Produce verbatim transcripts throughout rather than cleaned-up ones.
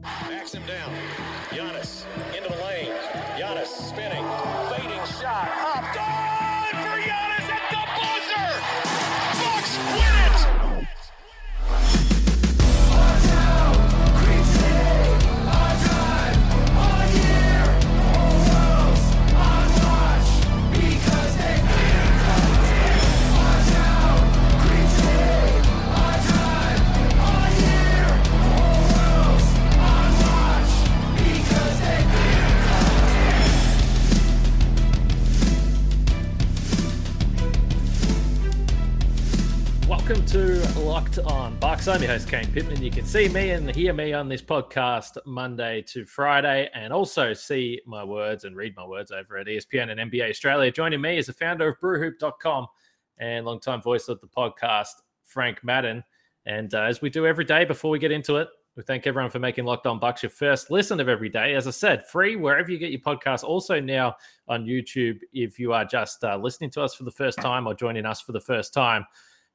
Backs him down. Giannis into the lane. Giannis spinning. Fading shot. Up. Good for Giannis at the buzzer. Bucks win it. Our town, Green City. Our time, all year. All roads on watch because they can't come in. Our town, Green City. Our time, all year. All roads on watch because they can't come in. Welcome to Locked On Bucks. I'm your host, Kane Pittman. You can see me and hear me on this podcast Monday to Friday, and also see my words and read my words over at E S P N and N B A Australia. Joining me is the founder of brew hoop dot com and longtime voice of the podcast, Frank Madden. And uh, as we do every day, before we get into it, we thank everyone for making Locked On Bucks your first listen of every day. As I said, free wherever you get your podcasts. Also now on YouTube, if you are just uh, listening to us for the first time or joining us for the first time.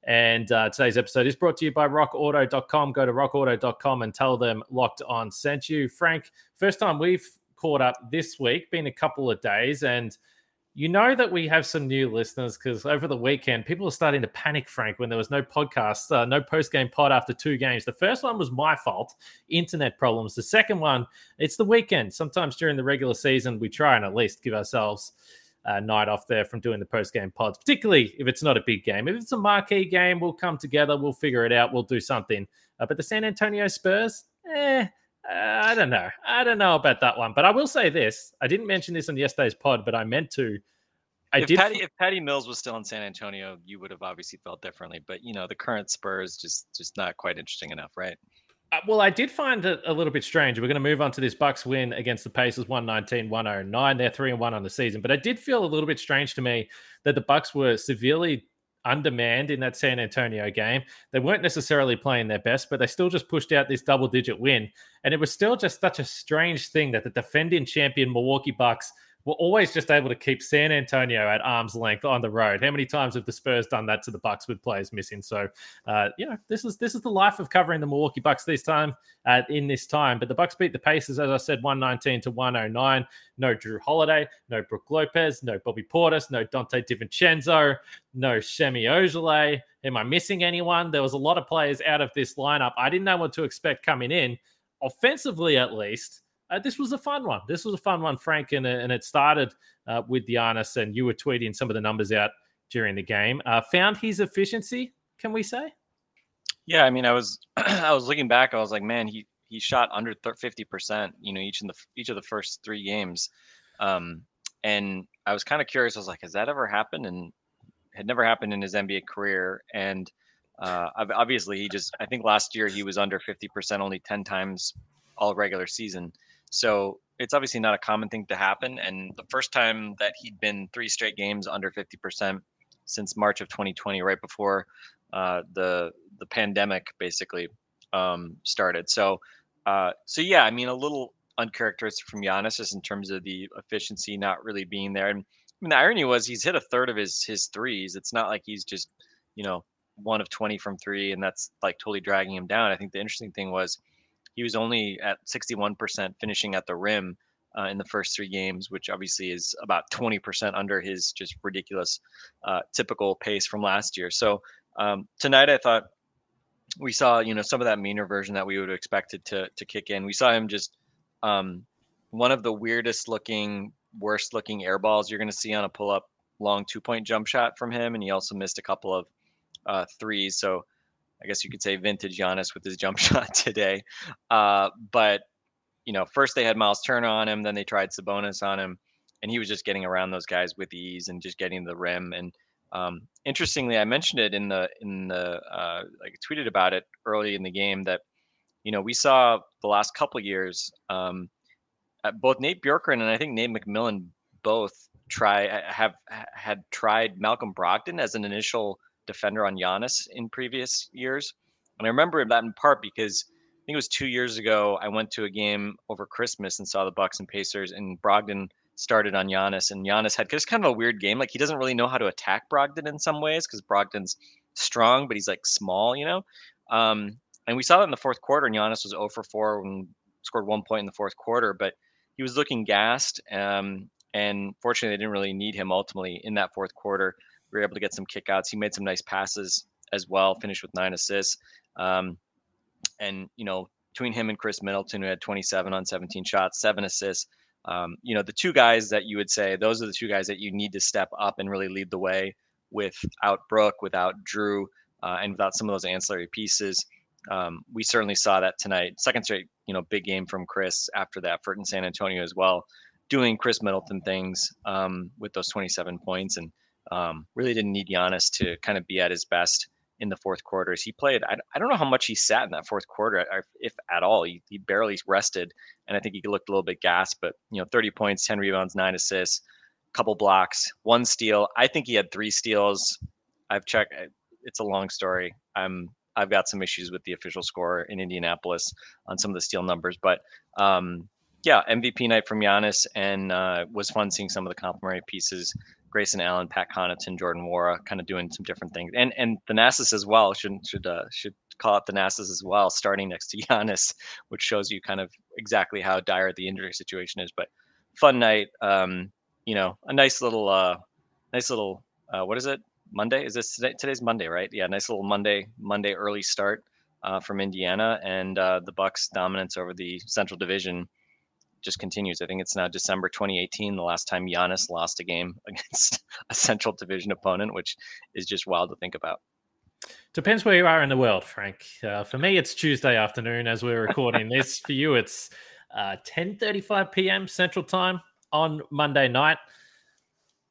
And uh, today's episode is brought to you by rock auto dot com. Go to rock auto dot com and tell them Locked On sent you. Frank, first time we've caught up this week, been a couple of days, and you know that we have some new listeners because over the weekend, people were starting to panic, Frank, when there was no podcast, uh, no post-game pod after two games. The first one was my fault, internet problems. The second one, it's the weekend. Sometimes during the regular season, we try and at least give ourselves Uh, night off there from doing the post-game pods, particularly if it's not a big game. If it's a marquee game, we'll come together, we'll figure it out, we'll do something. Uh, but the San Antonio Spurs, eh, uh, I don't know. I don't know about that one. But I will say this. I didn't mention this on yesterday's pod, but I meant to. I if, did... Patty, if Patty Mills was still in San Antonio, you would have obviously felt differently. But, you know, the current Spurs just just not quite interesting enough, right? Uh, well, I did find it a little bit strange. We're going to move on to this Bucks win against the Pacers, one nineteen to one oh nine. They're three and one on the season. But I did feel a little bit strange to me that the Bucks were severely undermanned in that San Antonio game. They weren't necessarily playing their best, but they still just pushed out this double-digit win. And it was still just such a strange thing that the defending champion Milwaukee Bucks were always just able to keep San Antonio at arm's length on the road. How many times have the Spurs done that to the Bucks with players missing? So, uh, you know, this is this is the life of covering the Milwaukee Bucks this time, uh, in this time. But the Bucks beat the Pacers, as I said, one nineteen to one oh nine. No Drew Holiday, no Brooke Lopez, no Bobby Portis, no Dante DiVincenzo, no Shemi Ojale. Am I missing anyone? There was a lot of players out of this lineup. I didn't know what to expect coming in, offensively at least. Uh, this was a fun one. This was a fun one, Frank, and, and it started uh, with Giannis, and you were tweeting some of the numbers out during the game. Uh, found his efficiency, can we say? Yeah, I mean, I was I was looking back. I was like, man, he he shot under fifty percent, you know, each in the each of the first three games. Um, and I was kind of curious. I was like, has that ever happened? And had never happened in his N B A career. And uh, obviously, he just I think last year he was under fifty percent only ten times all regular season. So it's obviously not a common thing to happen. And the first time that he'd been three straight games under fifty percent since March of twenty twenty, right before uh, the the pandemic basically um, started. So, uh, so yeah, I mean, a little uncharacteristic from Giannis just in terms of the efficiency not really being there. And I mean, the irony was he's hit a third of his his threes. It's not like he's just, you know, one of twenty from three, and that's like totally dragging him down. I think the interesting thing was he was only at sixty-one percent finishing at the rim uh, in the first three games, which obviously is about twenty percent under his just ridiculous uh, typical pace from last year. So um, tonight I thought we saw, you know, some of that meaner version that we would have expected to, to kick in. We saw him just um, one of the weirdest looking, worst looking air balls you're going to see on a pull up long two point jump shot from him. And he also missed a couple of uh, threes. So I guess you could say vintage Giannis with his jump shot today. Uh, but, you know, first they had Myles Turner on him, then they tried Sabonis on him, and he was just getting around those guys with ease and just getting to the rim. And um, interestingly, I mentioned it in the, in the uh, like tweeted about it early in the game that, you know, we saw the last couple of years, um, both Nate Bjorken and I think Nate McMillan both try have had tried Malcolm Brogdon as an initial defender on Giannis in previous years. And I remember that in part because I think it was two years ago, I went to a game over Christmas and saw the Bucks and Pacers, and Brogdon started on Giannis, and Giannis had just kind of a weird game. Like he doesn't really know how to attack Brogdon in some ways because Brogdon's strong, but he's like small, you know? Um, and we saw that in the fourth quarter, and Giannis was oh for four when scored one point in the fourth quarter, but he was looking gassed. Um, and fortunately, they didn't really need him ultimately in that fourth quarter. We were able to get some kickouts. He made some nice passes as well, finished with nine assists. Um, and, you know, between him and Chris Middleton, who had twenty-seven on seventeen shots, seven assists, um, you know, the two guys that you would say, those are the two guys that you need to step up and really lead the way without Brooke, without Drew, uh, and without some of those ancillary pieces. Um, we certainly saw that tonight. Second straight, you know, big game from Chris after that for in San Antonio as well, doing Chris Middleton things um, with those twenty-seven points, and um, really didn't need Giannis to kind of be at his best in the fourth quarter. As he played, I, I don't know how much he sat in that fourth quarter, if at all. He, he barely rested, and I think he looked a little bit gassed. But you know, thirty points, ten rebounds, nine assists, couple blocks, one steal. I think he had three steals. I've checked. It's a long story. I'm. I've got some issues with the official score in Indianapolis on some of the steal numbers, but um, yeah, M V P night from Giannis, and uh, was fun seeing some of the complimentary pieces. Grayson Allen, Pat Connaughton, Jordan Nwora, kind of doing some different things, and and Thanasis as well. Shouldn't should uh, should call out Thanasis as well, starting next to Giannis, which shows you kind of exactly how dire the injury situation is. But fun night, um, you know, a nice little, uh, nice little, uh, what is it? Monday? Is this today? Today's Monday, right? Yeah, nice little Monday, Monday early start uh, from Indiana, and uh, the Bucks' dominance over the Central Division just continues. I think it's now December twenty eighteen, the last time Giannis lost a game against a Central Division opponent, which is just wild to think about. Depends where you are in the world, Frank. Uh, for me, it's Tuesday afternoon as we're recording this. For you, it's uh, ten thirty-five p.m. Central Time on Monday night.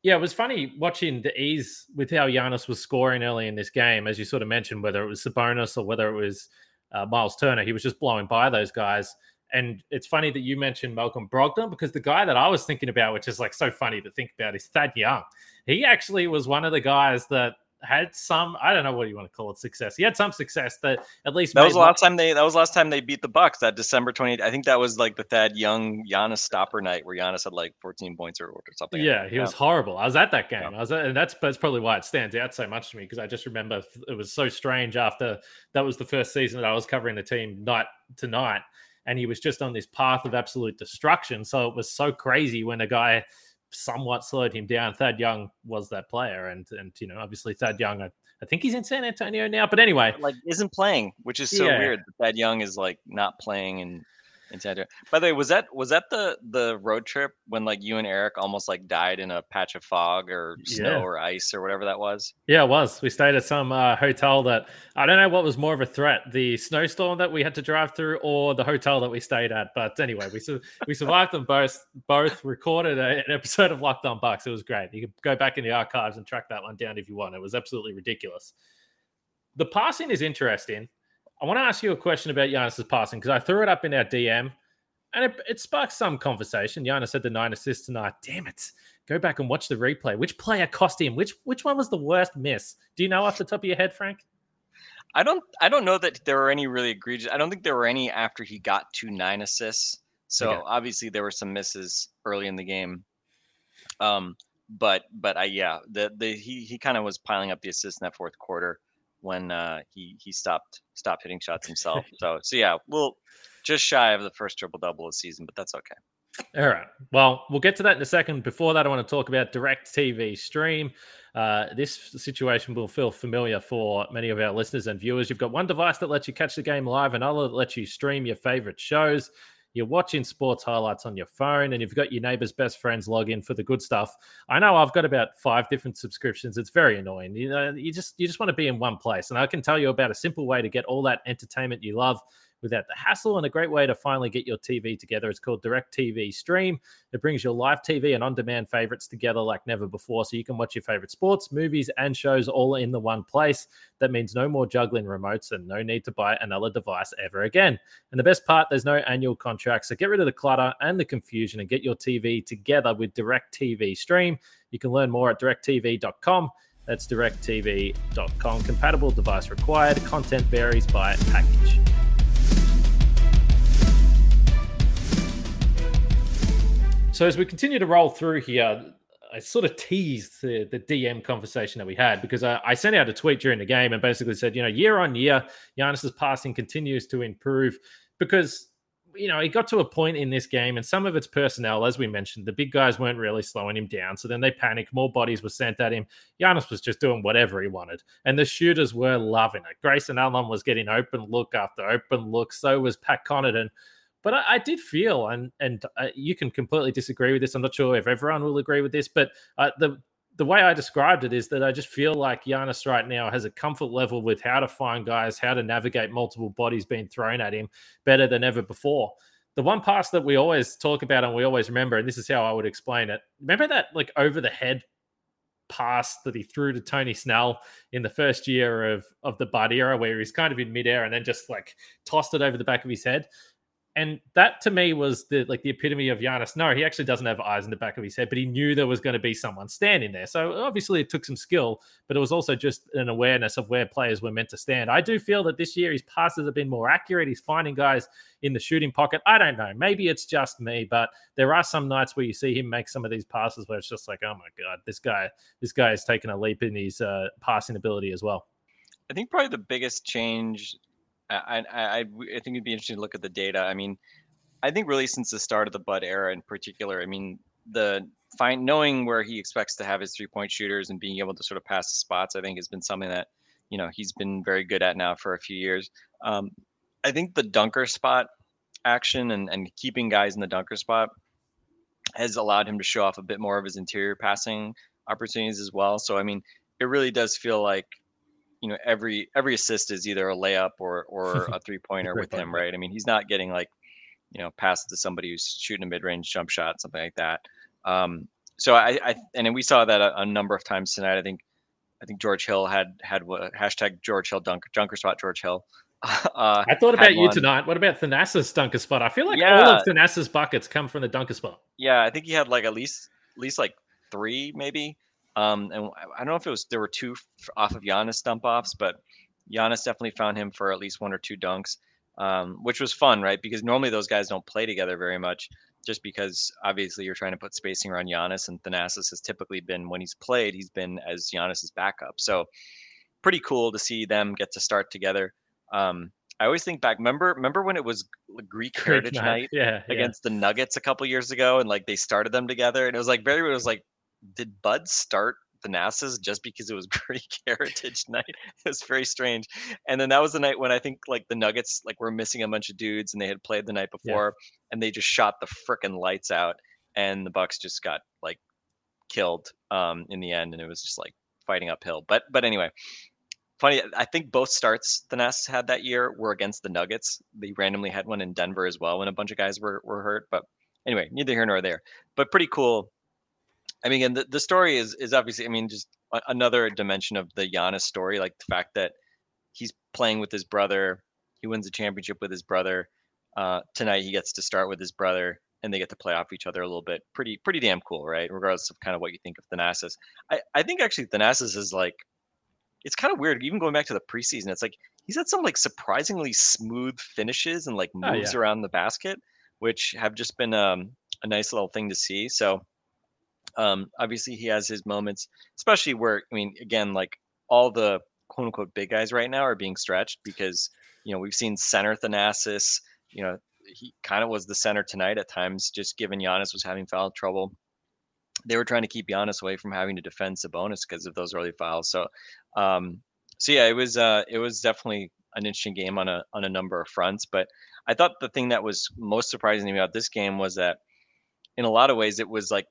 Yeah, it was funny watching the ease with how Giannis was scoring early in this game, as you sort of mentioned, whether it was Sabonis or whether it was uh, Myles Turner. He was just blowing by those guys. And it's funny that you mentioned Malcolm Brogdon, because the guy that I was thinking about, which is like so funny to think about, is Thad Young. He actually was one of the guys that had some, I don't know what you want to call it, success. He had some success that at least that was the last time they that was last time they beat the Bucks, that December twentieth. I think that was like the Thad Young Giannis stopper night where Giannis had like fourteen points or, or something. Yeah, like he was horrible. I was at that game. Yeah. I was, at, and that's that's probably why it stands out so much to me, because I just remember it was so strange after that was the first season that I was covering the team night to night, and he was just on this path of absolute destruction. So it was so crazy when a guy somewhat slowed him down. Thad Young was that player, and and you know, obviously Thad Young, I, I think he's in San Antonio now, but anyway, like isn't playing, which is so yeah. weird. Thad Young is like not playing in in San Antonio. By the way, was that was that the the road trip when like you and Eric almost like died in a patch of fog or snow yeah. or ice or whatever that was? Yeah, it was. We stayed at some uh, hotel that I don't know what was more of a threat, the snowstorm that we had to drive through or the hotel that we stayed at. But anyway, we su- we survived them both, both recorded a, an episode of Locked On Bucks. It was great. You could go back in the archives and track that one down if you want. It was absolutely ridiculous. The passing is interesting. I want to ask you a question about Giannis's passing, because I threw it up in our D M and it, it sparked some conversation. Giannis had the nine assists tonight. Damn it. Go back and watch the replay. Which player cost him? Which which one was the worst miss? Do you know off the top of your head, Frank? I don't I don't know that there were any really egregious. I don't think there were any after he got to nine assists. So okay. Obviously there were some misses early in the game. Um, but but I yeah, the the he he kind of was piling up the assists in that fourth quarter when uh, he he stopped stopped hitting shots himself. So so yeah, we'll just shy of the first triple-double of the season, but that's okay. All right. Well, we'll get to that in a second. Before that, I want to talk about Direct T V Stream. Uh, this situation will feel familiar for many of our listeners and viewers. You've got one device that lets you catch the game live, another that lets you stream your favorite shows. You're watching sports highlights on your phone, and you've got your neighbor's best friends log in for the good stuff. I know I've got about five different subscriptions. It's very annoying. You know, you just you just want to be in one place. And I can tell you about a simple way to get all that entertainment you love without the hassle, and a great way to finally get your T V together. It's called Direct T V Stream. It brings your live T V and on-demand favorites together like never before, so you can watch your favorite sports, movies, and shows all in the one place. That means no more juggling remotes and no need to buy another device ever again. And the best part, there's no annual contract, so get rid of the clutter and the confusion and get your T V together with Direct T V Stream. You can learn more at direct t v dot com. That's direct t v dot com. Compatible device required. Content varies by package. So as we continue to roll through here, I sort of teased the, the D M conversation that we had, because I, I sent out a tweet during the game and basically said, you know, year on year, Giannis's passing continues to improve, because you know, it got to a point in this game, and some of its personnel, as we mentioned, the big guys weren't really slowing him down. So then they panicked. More bodies were sent at him. Giannis was just doing whatever he wanted. And the shooters were loving it. Grayson Allen was getting open look after open look. So was Pat Connaughton. But I, I did feel, and and uh, you can completely disagree with this. I'm not sure if everyone will agree with this, but uh, the the way I described it is that I just feel like Giannis right now has a comfort level with how to find guys, how to navigate multiple bodies being thrown at him better than ever before. The one pass that we always talk about and we always remember, and this is how I would explain it. Remember that like over the head pass that he threw to Tony Snell in the first year of, of the Bud era, where he's kind of in midair and then just like tossed it over the back of his head. And that to me was the like the epitome of Giannis. No, he actually doesn't have eyes in the back of his head, but he knew there was going to be someone standing there. So obviously it took some skill, but it was also just an awareness of where players were meant to stand. I do feel that this year his passes have been more accurate. He's finding guys in the shooting pocket. I don't know. Maybe it's just me, but there are some nights where you see him make some of these passes where it's just like, oh my God, this guy, this guy has taken a leap in his uh, passing ability as well. I think probably the biggest change. I, I I think it'd be interesting to look at the data. I mean, I think really since the start of the Bud era in particular, I mean, the find knowing where he expects to have his three-point shooters and being able to sort of pass the spots, I think has been something that, you know, he's been very good at now for a few years. Um, I think the dunker spot action and, and keeping guys in the dunker spot has allowed him to show off a bit more of his interior passing opportunities as well. So, I mean, it really does feel like, you know, every every assist is either a layup or or a three-pointer with him, right? I mean, he's not getting like, you know, passed to somebody who's shooting a mid-range jump shot, something like that. Um, so I, I and then we saw that a, a number of times tonight. I think I think George Hill had had what, hashtag George Hill dunk, dunker spot George Hill. Uh, I thought about you one. tonight. What about Thanasis dunker spot? I feel like yeah. all of Thanasis buckets come from the dunker spot. Yeah, I think he had like at least at least like three maybe. Um, and I don't know if it was, there were two off of Giannis dump offs, but Giannis definitely found him for at least one or two dunks, um, which was fun, right? Because normally those guys don't play together very much just because obviously you're trying to put spacing around Giannis, and Thanasis has typically been, when he's played, he's been as Giannis's backup. So pretty cool to see them get to start together. Um, I always think back, remember, remember when it was Greek Heritage Night yeah, against yeah. the Nuggets a couple years ago, and like they started them together, and it was like very, it was like, did Bud start Thanasis just because it was Greek Heritage Night? It was very strange. And then that was the night when I think like the Nuggets like were missing a bunch of dudes and they had played the night before yeah. and they just shot the frickin' lights out, and the Bucks just got like killed um, in the end, and it was just like fighting uphill. But but anyway, funny, I think both starts Thanasis had that year were against the Nuggets. They randomly had one in Denver as well when a bunch of guys were were hurt. But anyway, neither here nor there. But pretty cool. I mean, and the, the story is is obviously, I mean, just a, another dimension of the Giannis story, like the fact that he's playing with his brother. He wins a championship with his brother. Uh, tonight, he gets to start with his brother, and they get to play off each other a little bit. Pretty pretty damn cool, right? Regardless of kind of what you think of Thanasis. I, I think actually Thanasis is like, it's kind of weird, even going back to the preseason. It's like he's had some like surprisingly smooth finishes and like moves oh, yeah. around the basket, which have just been um, a nice little thing to see. So. Um, obviously he has his moments, especially where, I mean, again, like all the quote unquote big guys right now are being stretched because, you know, we've seen center Thanasis, you know, he kind of was the center tonight at times, just given Giannis was having foul trouble. They were trying to keep Giannis away from having to defend Sabonis because of those early fouls. So, um, so yeah, it was, uh, it was definitely an interesting game on a, on a number of fronts, but I thought the thing that was most surprising to me about this game was that in a lot of ways, it was like,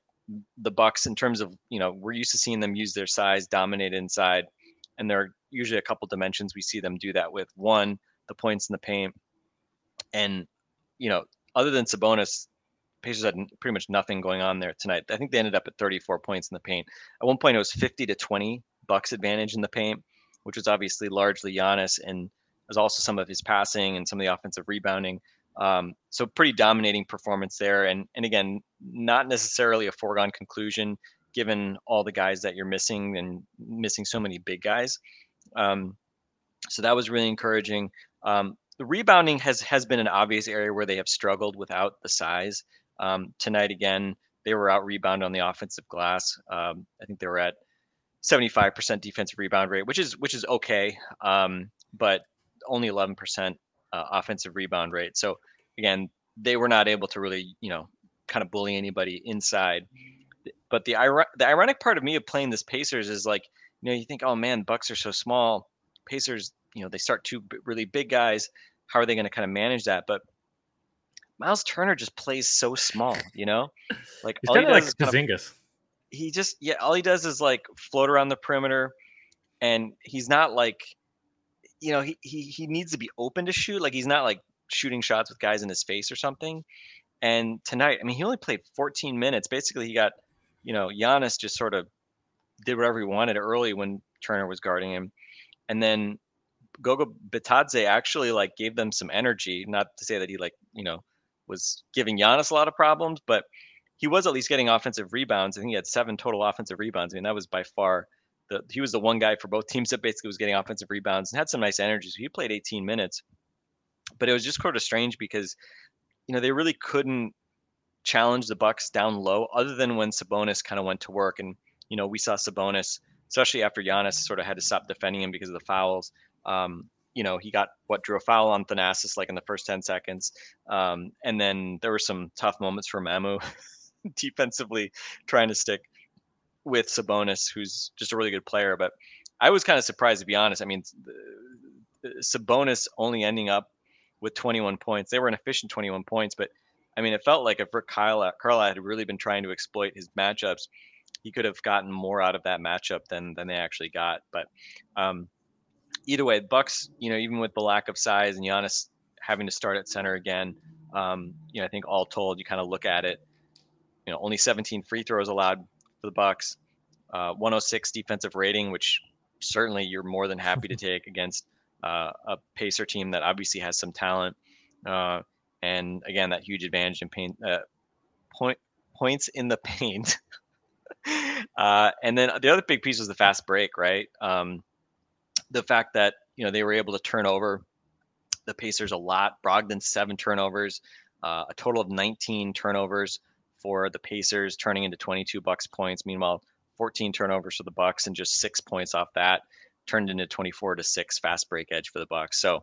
the Bucks, in terms of, you know, we're used to seeing them use their size, dominate inside, and there are usually a couple dimensions we see them do that with. One, the points in the paint, and you know, other than Sabonis, Pacers had pretty much nothing going on there tonight. I think they ended up at thirty-four points in the paint. At one point, it was fifty to twenty Bucks advantage in the paint, which was obviously largely Giannis, and was also some of his passing and some of the offensive rebounding. Um, so pretty dominating performance there. And, and again, not necessarily a foregone conclusion given all the guys that you're missing and missing so many big guys. Um, so that was really encouraging. Um, the rebounding has, has been an obvious area where they have struggled without the size. Um, tonight, again, they were out rebounded on the offensive glass. Um, I think they were at seventy-five percent defensive rebound rate, which is, which is okay. Um, but only eleven percent. Uh, offensive rebound rate. So again, they were not able to really, you know, kind of bully anybody inside. But the the ironic part of me of playing this Pacers is like, you know, you think, oh man, Bucks are so small. Pacers, you know, they start two really big guys. How are they going to kind of manage that? But Myles Turner just plays so small, you know, like he's all he does like is kind of, he just, yeah, all he does is like float around the perimeter, and he's not like, you know, he he he needs to be open to shoot. Like he's not like shooting shots with guys in his face or something. And tonight, I mean, he only played fourteen minutes. Basically, he got, you know, Giannis just sort of did whatever he wanted early when Turner was guarding him, and then Goga Bitadze actually like gave them some energy. Not to say that he like, you know, was giving Giannis a lot of problems, but he was at least getting offensive rebounds. I think he had seven total offensive rebounds. I mean, that was by far the he was the one guy for both teams that basically was getting offensive rebounds and had some nice energy. So he played eighteen minutes, but it was just sort of strange because, you know, they really couldn't challenge the Bucks down low other than when Sabonis kind of went to work. And, you know, we saw Sabonis, especially after Giannis sort of had to stop defending him because of the fouls. Um, you know, he got what drew a foul on Thanasis like in the first ten seconds. Um, and then there were some tough moments for Mamu defensively trying to stick with Sabonis, who's just a really good player. But I was kind of surprised, to be honest. I mean, Sabonis only ending up with twenty-one points. They were an efficient twenty-one points, but I mean, it felt like if Rick Carlisle had really been trying to exploit his matchups, he could have gotten more out of that matchup than than they actually got. But um, either way, Bucks, you know, even with the lack of size and Giannis having to start at center again, um, you know, I think all told, you kind of look at it, you know, only seventeen free throws allowed for the Bucks, uh, one oh six defensive rating, which certainly you're more than happy to take against uh, a Pacer team that obviously has some talent. Uh, and again, that huge advantage in paint, uh, point, points in the paint. uh, and then the other big piece was the fast break, right? Um, the fact that, you know, they were able to turn over the Pacers a lot. Brogdon, seven turnovers, uh, a total of nineteen turnovers for the Pacers, turning into twenty-two Bucks points. Meanwhile, fourteen turnovers for the Bucks and just six points off that turned into twenty-four to six fast break edge for the Bucks. So,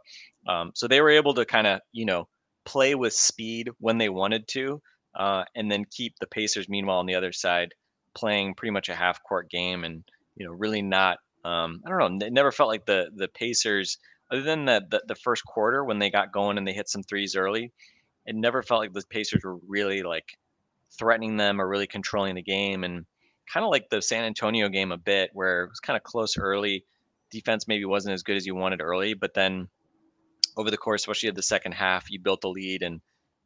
um, so they were able to kind of, you know, play with speed when they wanted to, uh, and then keep the Pacers, meanwhile, on the other side, playing pretty much a half-court game and, you know, really not, um, I don't know, it never felt like the the Pacers, other than the, the, the first quarter when they got going and they hit some threes early, it never felt like the Pacers were really, like, threatening them or really controlling the game, and kind of like the San Antonio game a bit, where it was kind of close early. Defense maybe wasn't as good as you wanted early, but then over the course, especially of the second half, you built the lead, and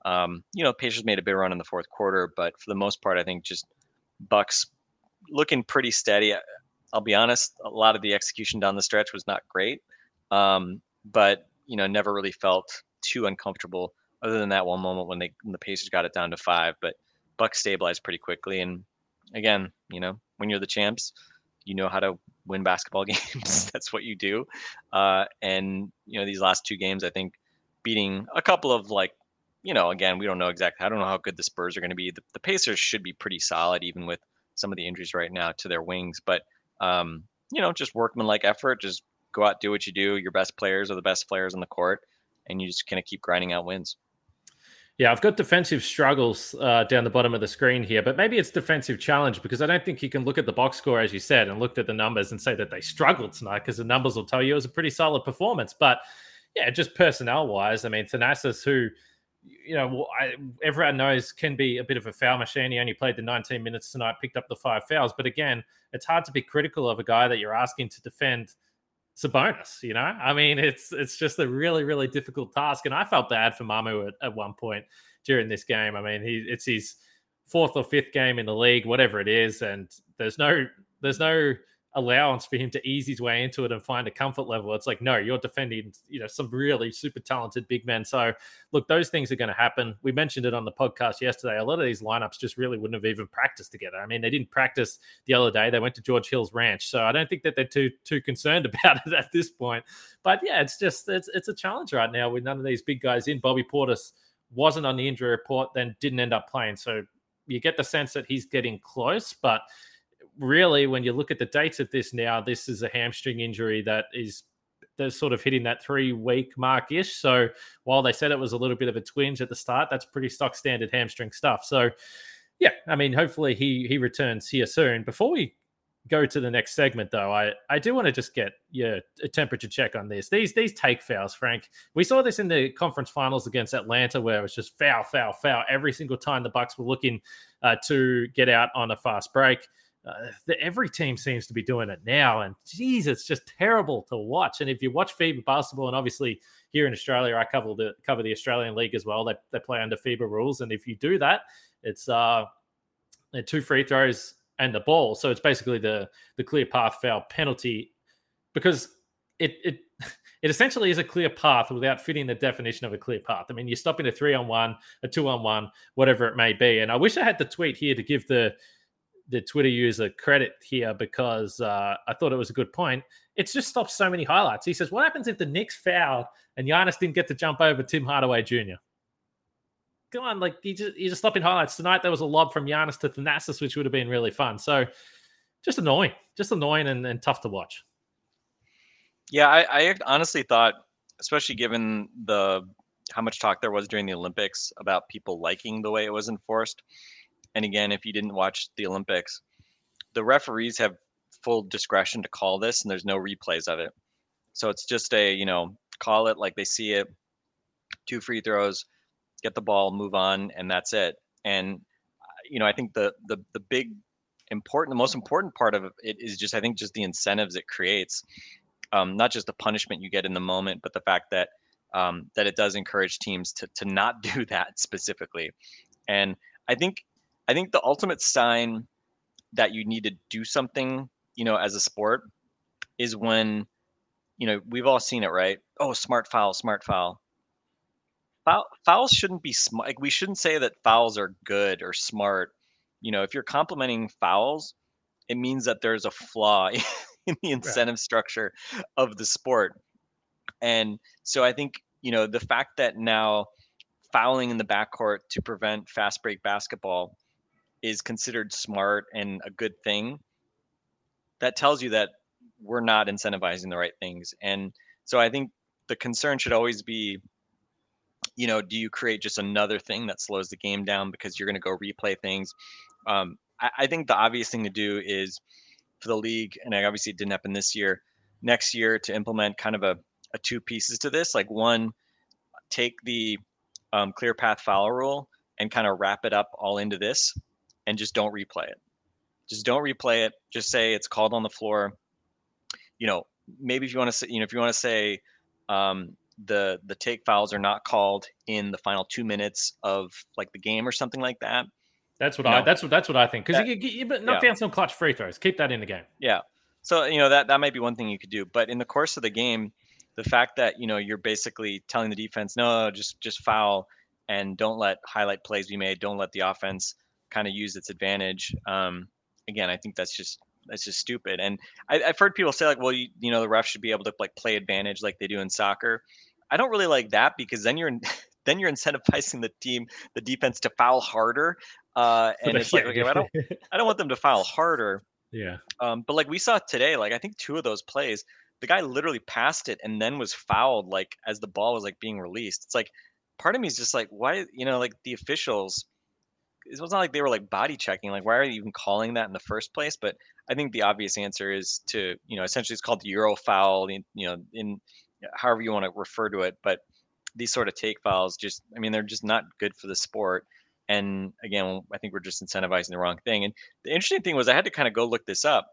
um, you know, Pacers made a big run in the fourth quarter. But for the most part, I think just Bucks looking pretty steady. I'll be honest, a lot of the execution down the stretch was not great, um, but you know, never really felt too uncomfortable. Other than that one moment when they when the Pacers got it down to five, but Bucks stabilized pretty quickly. And again, you know, when you're the champs, you know how to win basketball games. That's what you do. Uh, and, you know, these last two games, I think beating a couple of like, you know, again, we don't know exactly. I don't know how good the Spurs are going to be. The, the Pacers should be pretty solid, even with some of the injuries right now to their wings. But, um, you know, just workmanlike effort, just go out, do what you do. Your best players are the best players on the court, and you just kind of keep grinding out wins. Yeah, I've got defensive struggles uh, down the bottom of the screen here, but maybe it's defensive challenge, because I don't think you can look at the box score, as you said, and looked at the numbers and say that they struggled tonight, because the numbers will tell you it was a pretty solid performance. But yeah, just personnel-wise, I mean, Thanasis, who, you know, I, everyone knows can be a bit of a foul machine. He only played the nineteen minutes tonight, picked up the five fouls. But again, it's hard to be critical of a guy that you're asking to defend Sabonis, you know? I mean, it's it's just a really, really difficult task. And I felt bad for Mamu at, at one point during this game. I mean, he it's his fourth or fifth game in the league, whatever it is, and there's no there's no allowance for him to ease his way into it and find a comfort level. It's like, no, you're defending, you know, some really super talented big men. So, look, those things are going to happen. We mentioned it on the podcast yesterday. A lot of these lineups just really wouldn't have even practiced together. I mean, they didn't practice the other day. They went to George Hill's ranch. So I don't think that they're too too concerned about it at this point. But yeah, it's just it's it's a challenge right now with none of these big guys in. Bobby Portis wasn't on the injury report, then didn't end up playing. So you get the sense that he's getting close, but really, when you look at the dates of this now, this is a hamstring injury that is they're sort of hitting that three-week mark-ish. So while they said it was a little bit of a twinge at the start, that's pretty stock standard hamstring stuff. So, yeah, I mean, hopefully he he returns here soon. Before we go to the next segment, though, I, I do want to just get yeah, a temperature check on this. These these take fouls, Frank. We saw this in the conference finals against Atlanta, where it was just foul, foul, foul every single time the Bucks were looking uh, to get out on a fast break. Uh, the, every team seems to be doing it now, and geez, it's just terrible to watch. And if you watch FIBA basketball, and obviously here in Australia, I cover the cover the Australian League as well. They they play under FIBA rules, and if you do that, it's uh two free throws and the ball. So it's basically the the clear path foul penalty, because it it it essentially is a clear path without fitting the definition of a clear path. I mean, you're stopping a three on one, a two on one, whatever it may be. And I wish I had the tweet here to give the the Twitter user credit here, because uh, I thought it was a good point. It's just stopped so many highlights. He says, what happens if the Knicks fouled and Giannis didn't get to jump over Tim Hardaway Junior? Come on, like you just, you're just stopping highlights. Tonight there was a lob from Giannis to Thanasis, which would have been really fun. So just annoying, just annoying and, and tough to watch. Yeah, I, I honestly thought, especially given the how much talk there was during the Olympics about people liking the way it was enforced, and again, if you didn't watch the Olympics, the referees have full discretion to call this, and there's no replays of it. So it's just a, you know, call it like they see it, two free throws, get the ball, move on, and that's it. And, you know, I think the the the big important, the most important part of it is just, I think, just the incentives it creates, um, not just the punishment you get in the moment, but the fact that um, that it does encourage teams to to not do that specifically. And I think, I think the ultimate sign that you need to do something, you know, as a sport is when, you know, we've all seen it, right? Oh, smart foul, smart foul. Foul fouls shouldn't be smart. Like, we shouldn't say that fouls are good or smart. You know, if you're complimenting fouls, it means that there's a flaw in the incentive right. structure of the sport. And so I think, you know, the fact that now fouling in the backcourt to prevent fast break basketball is considered smart and a good thing, that tells you that we're not incentivizing the right things. And so I think the concern should always be, you know, do you create just another thing that slows the game down because you're going to go replay things? Um, I, I think the obvious thing to do is for the league, and I obviously it didn't happen this year, next year to implement kind of a, a two pieces to this. Like, one, take the um, clear path foul rule and kind of wrap it up all into this. And just don't replay it. Just don't replay it. Just say it's called on the floor. You know, maybe if you want to say, you know, if you want to say um, the the take fouls are not called in the final two minutes of like the game or something like that. That's what you I. Know, that's what that's what I think. Because you, you knock yeah. down some clutch free throws. Keep that in the game. Yeah. So you know that that might be one thing you could do. But in the course of the game, the fact that you know you're basically telling the defense, no, no just just foul and don't let highlight plays be made. Don't let the offense kind of use its advantage. Um, again, I think that's just that's just stupid. And I, I've heard people say like, well, you, you know, the ref should be able to like play advantage like they do in soccer. I don't really like that, because then you're then you're incentivizing the team, the defense to foul harder. Uh, and it's like, okay, I don't I don't want them to foul harder. Yeah. Um, but like we saw today, like I think two of those plays, the guy literally passed it and then was fouled like as the ball was like being released. It's like part of me is just like, why, you know, like the officials. It was not like they were like body checking. Like, why are you even calling that in the first place? But I think the obvious answer is to, you know, essentially it's called the Euro foul, you know, in however you want to refer to it. But these sort of take fouls just, I mean, they're just not good for the sport. And again, I think we're just incentivizing the wrong thing. And the interesting thing was I had to kind of go look this up.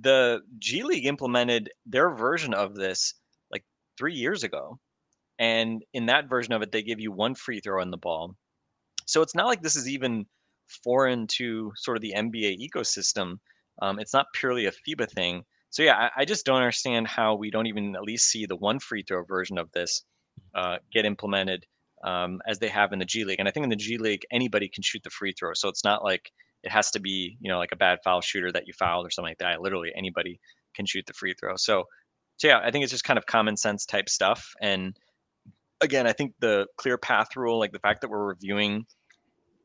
The G League implemented their version of this like three years ago. And in that version of it, they give you one free throw on the ball. So it's not like this is even foreign to sort of the N B A ecosystem. Um, it's not purely a FIBA thing. So, yeah, I, I just don't understand how we don't even at least see the one free throw version of this uh, get implemented um, as they have in the G League. And I think in the G League, anybody can shoot the free throw. So it's not like it has to be, you know, like a bad foul shooter that you fouled or something like that. Literally anybody can shoot the free throw. So, so yeah, I think it's just kind of common sense type stuff. And again, I think the clear path rule, like the fact that we're reviewing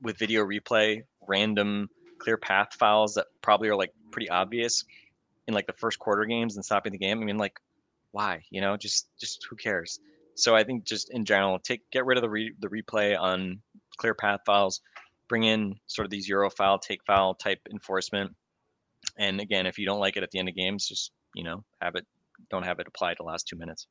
with video replay random clear path fouls that probably are like pretty obvious in like the first quarter games and stopping the game. I mean, like why, you know, just, just who cares? So I think just in general, take, get rid of the re, the replay on clear path fouls, bring in sort of these Euro foul, take foul type enforcement. And again, if you don't like it at the end of games, just, you know, have it, don't have it apply to the last two minutes.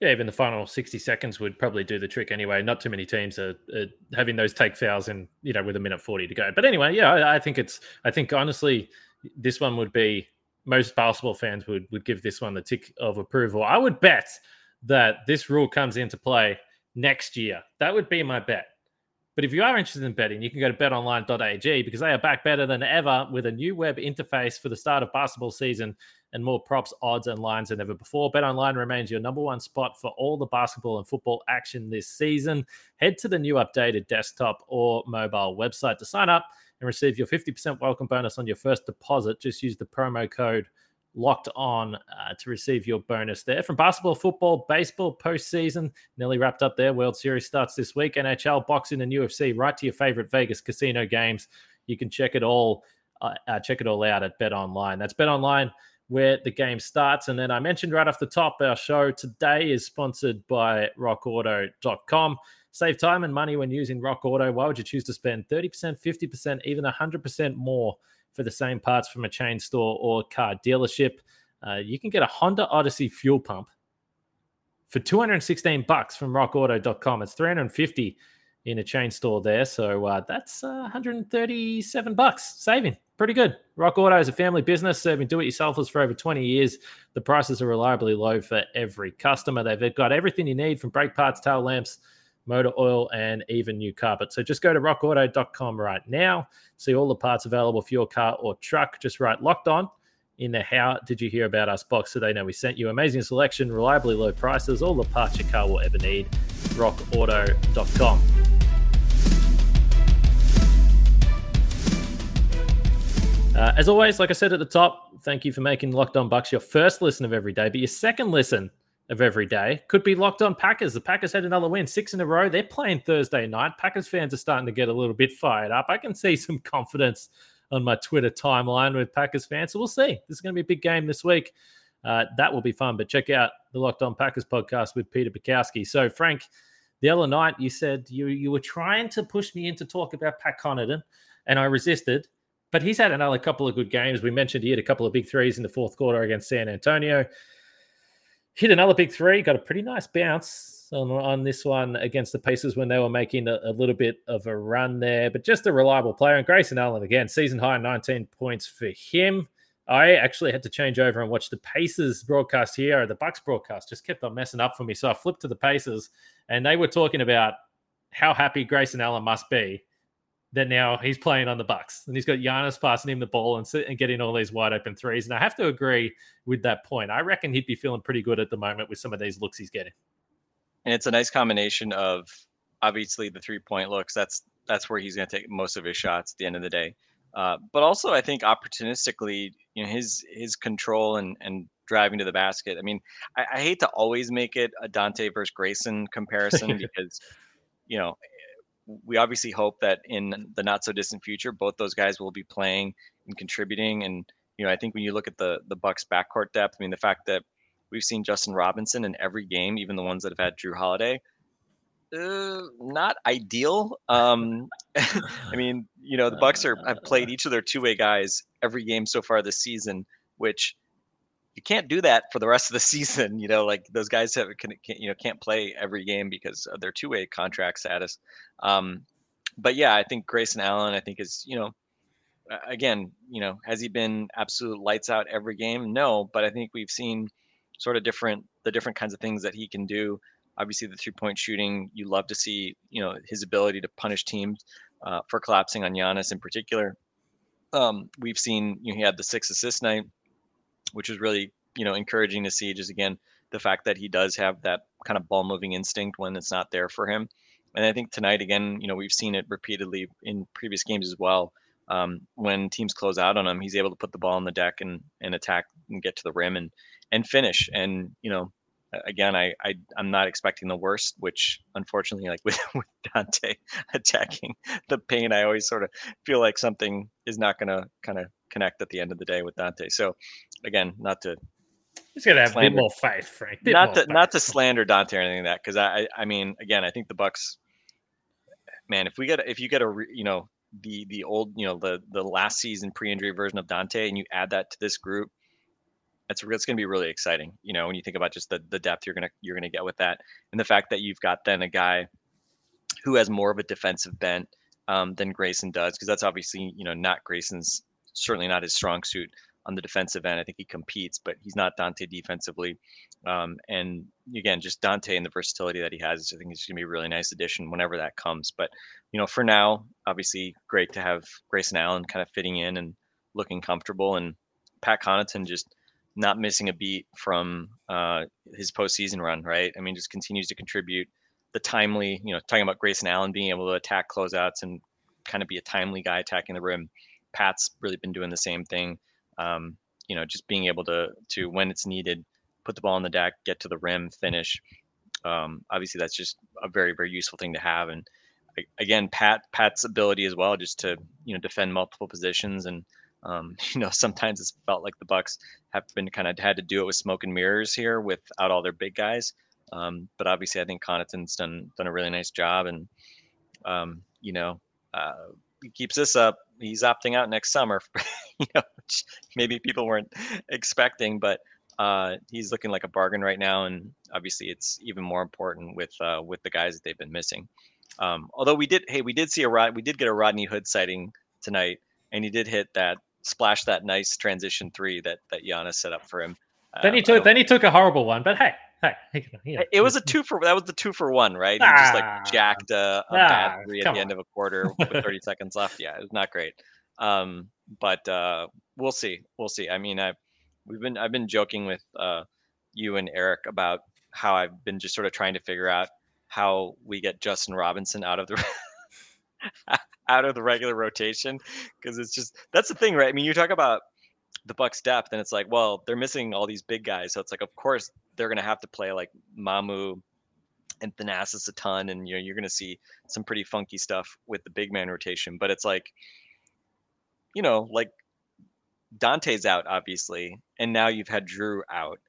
Yeah, even the final sixty seconds would probably do the trick anyway. Not too many teams are, are having those take fouls and, you know, with a minute forty to go. But anyway, yeah, I, I think it's, I think honestly, this one would be, most basketball fans would, would give this one the tick of approval. I would bet that this rule comes into play next year. That would be my bet. But if you are interested in betting, you can go to bet online dot a g because they are back better than ever with a new web interface for the start of basketball season and more props, odds, and lines than ever before. BetOnline remains your number one spot for all the basketball and football action this season. Head to the new updated desktop or mobile website to sign up and receive your fifty percent welcome bonus on your first deposit. Just use the promo code Locked On uh, to receive your bonus there. From basketball, football, baseball, postseason, nearly wrapped up there. World Series starts this week. N H L, boxing, and U F C, right to your favorite Vegas casino games. You can check it all, uh, uh, check it all out at BetOnline. That's BetOnline, where the game starts. And then I mentioned right off the top, our show today is sponsored by rock auto dot com. Save time and money when using Rock Auto. Why would you choose to spend thirty percent, fifty percent, even one hundred percent more for the same parts from a chain store or car dealership? Uh, you can get a Honda Odyssey fuel pump for two hundred sixteen bucks from rock auto dot com. It's three hundred fifty in a chain store there. So uh, that's uh, one hundred thirty-seven bucks saving. Pretty good. Rock Auto is a family business serving do-it-yourselfers for over twenty years. The prices are reliably low for every customer. They've got everything you need from brake parts, tail lamps, motor oil, and even new carpet. So just go to rock auto dot com right now. See all the parts available for your car or truck. Just write Locked On in the How Did You Hear About Us box so they know we sent you. Amazing selection, reliably low prices, all the parts your car will ever need. rock auto dot com. Uh, as always, like I said at the top, thank you for making Locked On Bucks your first listen of every day, but your second listen of every day could be Locked On Packers. The Packers had another win, six in a row. They're playing Thursday night. Packers fans are starting to get a little bit fired up. I can see some confidence on my Twitter timeline with Packers fans. So we'll see. This is going to be a big game this week. Uh, that will be fun. But check out the Locked On Packers podcast with Peter Bukowski. So, Frank, the other night you said you you were trying to push me into talk about Pat Connaughton, and I resisted. But he's had another couple of good games. We mentioned he had a couple of big threes in the fourth quarter against San Antonio. Hit another big three, got a pretty nice bounce on, on this one against the Pacers when they were making a, a little bit of a run there. But just a reliable player. And Grayson Allen, again, season-high nineteen points for him. I actually had to change over and watch the Pacers broadcast here. Or the Bucks broadcast just kept on messing up for me. So I flipped to the Pacers, and they were talking about how happy Grayson Allen must be that now he's playing on the Bucks and he's got Giannis passing him the ball and, and getting all these wide open threes. And I have to agree with that point. I reckon he'd be feeling pretty good at the moment with some of these looks he's getting. And it's a nice combination of obviously the three point looks. That's, that's where he's going to take most of his shots at the end of the day. Uh, but also I think opportunistically, you know, his, his control and, and driving to the basket. I mean, I, I hate to always make it a Dante versus Grayson comparison because, you know, we obviously hope that in the not so distant future, both those guys will be playing and contributing. And, you know, I think when you look at the, the Bucks backcourt depth, I mean, the fact that we've seen Justin Robinson in every game, even the ones that have had Drew Holiday, uh, not ideal. Um, I mean, you know, the Bucks are, have played each of their two way guys every game so far this season, which you can't do that for the rest of the season. You know, like those guys have, can, can, you know, can't play every game because of their two-way contract status. Um, but yeah, I think Grayson Allen, I think is, you know, again, you know, has he been absolute lights out every game? No, but I think we've seen sort of different, the different kinds of things that he can do. Obviously the three-point shooting, you love to see, you know, his ability to punish teams uh, for collapsing on Giannis in particular. Um, we've seen, you know, he had the six assist night, which is really, you know, encouraging to see. Just again, the fact that he does have that kind of ball moving instinct when it's not there for him. And I think tonight, again, you know, we've seen it repeatedly in previous games as well. Um, when teams close out on him, he's able to put the ball on the deck and, and attack and get to the rim and, and finish. And, you know, again, I, I, I'm not expecting the worst, which unfortunately, like with, with Dante attacking the paint, I always sort of feel like something is not going to kind of connect at the end of the day with Dante. So again, not to He's got to have slander. a bit more faith, Frank. Bit not, more to, faith. not to slander Dante or anything like that, because I, I mean, again, I think the Bucks, man, if we get, if you get a, you know, the the old, you know, the the last season pre-injury version of Dante, and you add that to this group, that's it's going to be really exciting. You know, when you think about just the the depth you're gonna you're gonna get with that, and the fact that you've got then a guy who has more of a defensive bent um, than Grayson does, because that's obviously, you know, not Grayson's, certainly not his strong suit on the defensive end. I think he competes, but he's not Dante defensively. Um, and again, just Dante and the versatility that he has, I think it's going to be a really nice addition whenever that comes. But, you know, for now, obviously great to have Grayson Allen kind of fitting in and looking comfortable, and Pat Connaughton just not missing a beat from uh, his postseason run, right? I mean, just continues to contribute. The timely, you know, talking about Grayson Allen being able to attack closeouts and kind of be a timely guy attacking the rim. Pat's really been doing the same thing. Um, you know, just being able to, to when it's needed, put the ball on the deck, get to the rim, finish. Um, obviously, that's just a very, very useful thing to have. And again, Pat Pat's ability as well, just to, you know, defend multiple positions. And, um, you know, sometimes it's felt like the Bucks have been kind of had to do it with smoke and mirrors here without all their big guys. Um, but obviously, I think Connaughton's done done a really nice job, and um, you know, uh, he keeps this up. He's opting out next summer, you know, which maybe people weren't expecting, but uh, he's looking like a bargain right now, and obviously, it's even more important with uh, with the guys that they've been missing. Um, although we did, hey, we did see a Rod, we did get a Rodney Hood sighting tonight, and he did hit that splash, that nice transition three that that Giannis set up for him. Then um, he took then he took a horrible one, but hey. Hey, yeah. It was a two for that was the two for one, right? He ah, just like jacked a, a ah, bad three at the on. end of a quarter with thirty seconds left. Yeah, it was not great. Um, but uh, we'll see, we'll see. I mean, I've we've been I've been joking with uh, you and Eric about how I've been just sort of trying to figure out how we get Justin Robinson out of the out of the regular rotation, because it's just that's the thing, right? I mean, you talk about the Bucks' depth, and it's like, well, they're missing all these big guys, so it's like, of course they're going to have to play like Mamu and Thanasis a ton, and you know, you're going to see some pretty funky stuff with the big man rotation. But it's like, you know, like Dante's out obviously, and now you've had Drew out.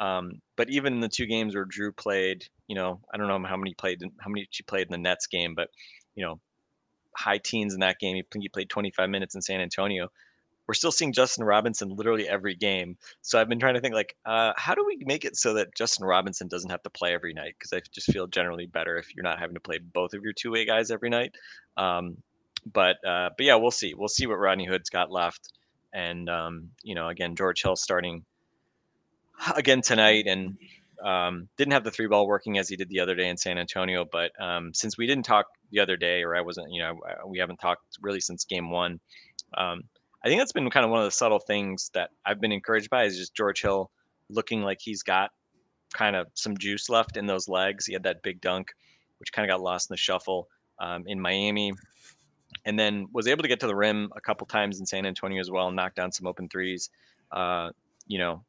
Um, but even in the two games where Drew played, you know, I don't know how many played, how many she played in the Nets game, but you know, high teens in that game. He, he played twenty-five minutes in San Antonio. We're still seeing Justin Robinson literally every game. So I've been trying to think like, uh, how do we make it so that Justin Robinson doesn't have to play every night? Because I just feel generally better if you're not having to play both of your two-way guys every night. Um, but uh, but yeah, we'll see. We'll see what Rodney Hood's got left. And, um, you know, again, George Hill starting again tonight, and um, didn't have the three ball working as he did the other day in San Antonio. But um, since we didn't talk the other day, or I wasn't, you know, we haven't talked really since game one. Um, I think that's been kind of one of the subtle things that I've been encouraged by, is just George Hill looking like he's got kind of some juice left in those legs. He had that big dunk, which kind of got lost in the shuffle um, in Miami, and then was able to get to the rim a couple times in San Antonio as well, and knock down some open threes. Uh, you know,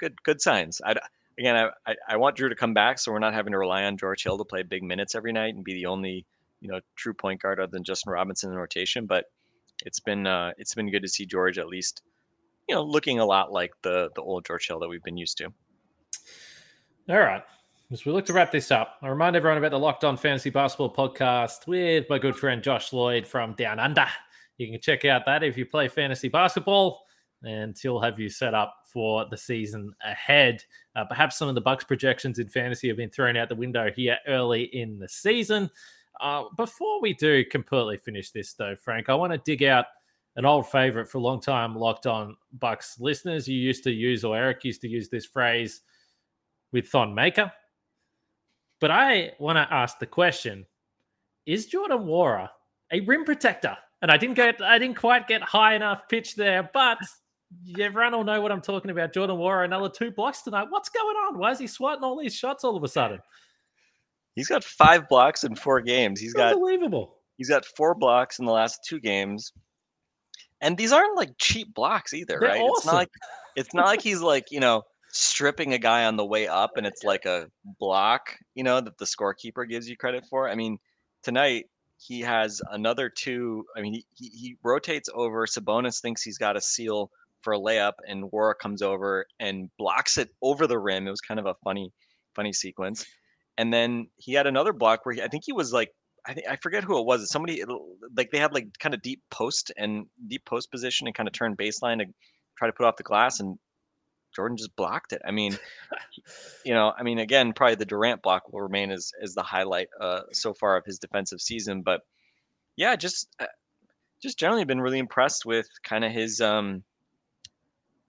good, good signs. I'd, again, I, I, I want Drew to come back, so we're not having to rely on George Hill to play big minutes every night and be the only, you know, true point guard other than Justin Robinson in rotation. But It's been uh, it's been good to see George at least, you know, looking a lot like the the old George Hill that we've been used to. All right. As we look to wrap this up, I remind everyone about the Locked On Fantasy Basketball podcast with my good friend Josh Lloyd from Down Under. You can check out that if you play fantasy basketball, and he'll have you set up for the season ahead. Uh, perhaps some of the Bucks projections in fantasy have been thrown out the window here early in the season. Uh, before we do completely finish this, though, Frank, I want to dig out an old favorite for a long time Locked On Bucks listeners. You used to use, or Eric used to use this phrase with Thon Maker. But I want to ask the question, is Jordan Nwora a rim protector? And I didn't get, I didn't quite get high enough pitch there, but everyone will know what I'm talking about. Jordan Nwora, another two blocks tonight. What's going on? Why is he swatting all these shots all of a sudden? He's got five blocks in four games. He's got unbelievable. He's got four blocks in the last two games, and these aren't like cheap blocks either, They're right? Awesome. It's not like it's not like he's like, you know, stripping a guy on the way up, and it's like a block, you know, that the scorekeeper gives you credit for. I mean, tonight he has another two. I mean, he he, he rotates over. Sabonis thinks he's got a seal for a layup, and Nwora comes over and blocks it over the rim. It was kind of a funny, funny sequence. And then he had another block where he, I think he was like, I think I forget who it was. Somebody like they had like kind of deep post and deep post position and kind of turned baseline to try to put off the glass, and Jordan just blocked it. I mean, you know, I mean, again, probably the Durant block will remain as as the highlight uh, so far of his defensive season. But yeah, just just generally been really impressed with kind of his um,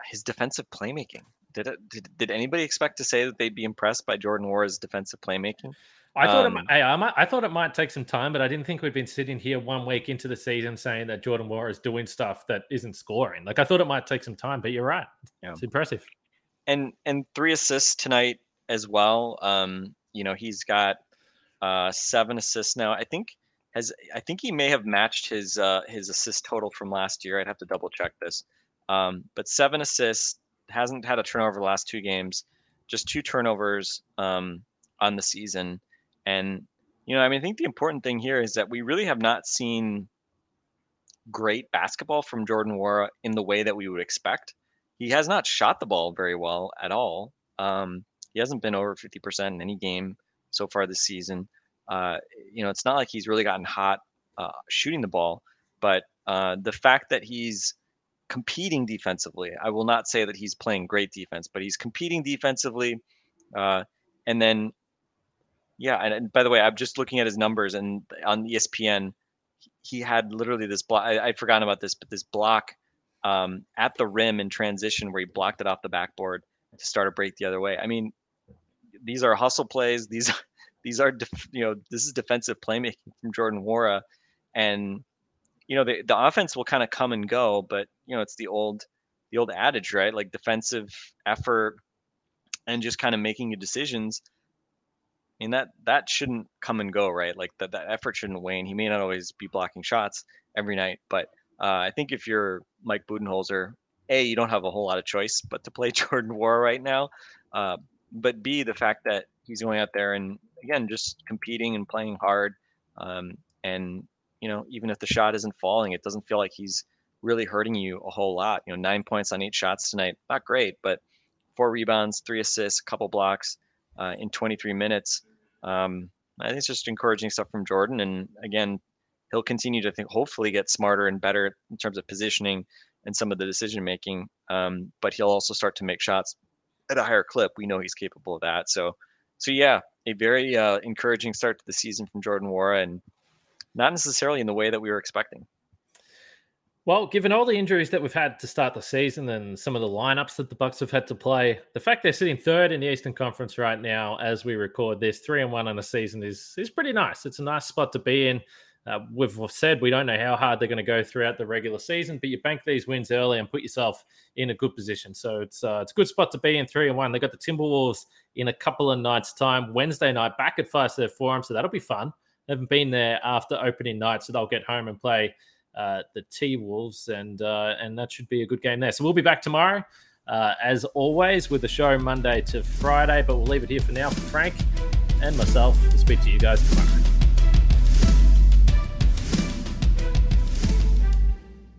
his defensive playmaking. Did it? Did, did anybody expect to say that they'd be impressed by Jordan Nwora's defensive playmaking? I thought, um, it might, hey, I, might, I thought it might take some time, but I didn't think we'd been sitting here one week into the season saying that Jordan Nwora is doing stuff that isn't scoring. Like, I thought it might take some time, but you're right. Yeah. It's impressive. And and three assists tonight as well. Um, you know, he's got uh, seven assists now. I think has I think he may have matched his uh, his assist total from last year. I'd have to double check this. Um, but seven assists, hasn't had a turnover the last two games, just two turnovers um, on the season. And, you know, I mean, I think the important thing here is that we really have not seen great basketball from Jordan Nwora in the way that we would expect. He has not shot the ball very well at all. Um, he hasn't been over fifty percent in any game so far this season. Uh, you know, it's not like he's really gotten hot uh, shooting the ball, but uh, the fact that he's competing defensively, I will not say that he's playing great defense, but he's competing defensively. Uh, and then, Yeah, and by the way, I'm just looking at his numbers, and on E S P N, he had literally this block. I, I'd forgotten about this, but this block um, at the rim in transition where he blocked it off the backboard to start a break the other way. I mean, these are hustle plays. These, these are def- you know, this is defensive playmaking from Jordan Nwora, and you know the the offense will kind of come and go, but you know it's the old the old adage, right? Like defensive effort and just kind of making your decisions. I mean, that that shouldn't come and go, right? Like that that effort shouldn't wane. He may not always be blocking shots every night, but uh, I think if you're Mike Budenholzer, A, you don't have a whole lot of choice but to play Jordan Nwora right now. Uh, but B, the fact that he's going out there and, again, just competing and playing hard. Um, and, you know, even if the shot isn't falling, it doesn't feel like he's really hurting you a whole lot. You know, nine points on eight shots tonight. Not great, but four rebounds, three assists, a couple blocks. Uh, in twenty-three minutes. Um, I think it's just encouraging stuff from Jordan. And again, he'll continue to think, hopefully get smarter and better in terms of positioning and some of the decision-making. Um, but he'll also start to make shots at a higher clip. We know he's capable of that. So, so yeah, a very uh, encouraging start to the season from Jordan Nwora, and not necessarily in the way that we were expecting. Well, given all the injuries that we've had to start the season and some of the lineups that the Bucks have had to play, the fact they're sitting third in the Eastern Conference right now as we record this, three and one on the season, is is pretty nice. It's a nice spot to be in. Uh, we've said we don't know how hard they're going to go throughout the regular season, but you bank these wins early and put yourself in a good position. So it's uh, it's a good spot to be in, three and one. They got the Timberwolves in a couple of nights' time, Wednesday night, back at Fiserv Forum, so that'll be fun. They haven't been there after opening night, so they'll get home and play Uh, the T-Wolves, and uh, and that should be a good game there. So we'll be back tomorrow, uh, as always, with the show Monday to Friday, but we'll leave it here for now. For Frank and myself, we'll speak to you guys tomorrow.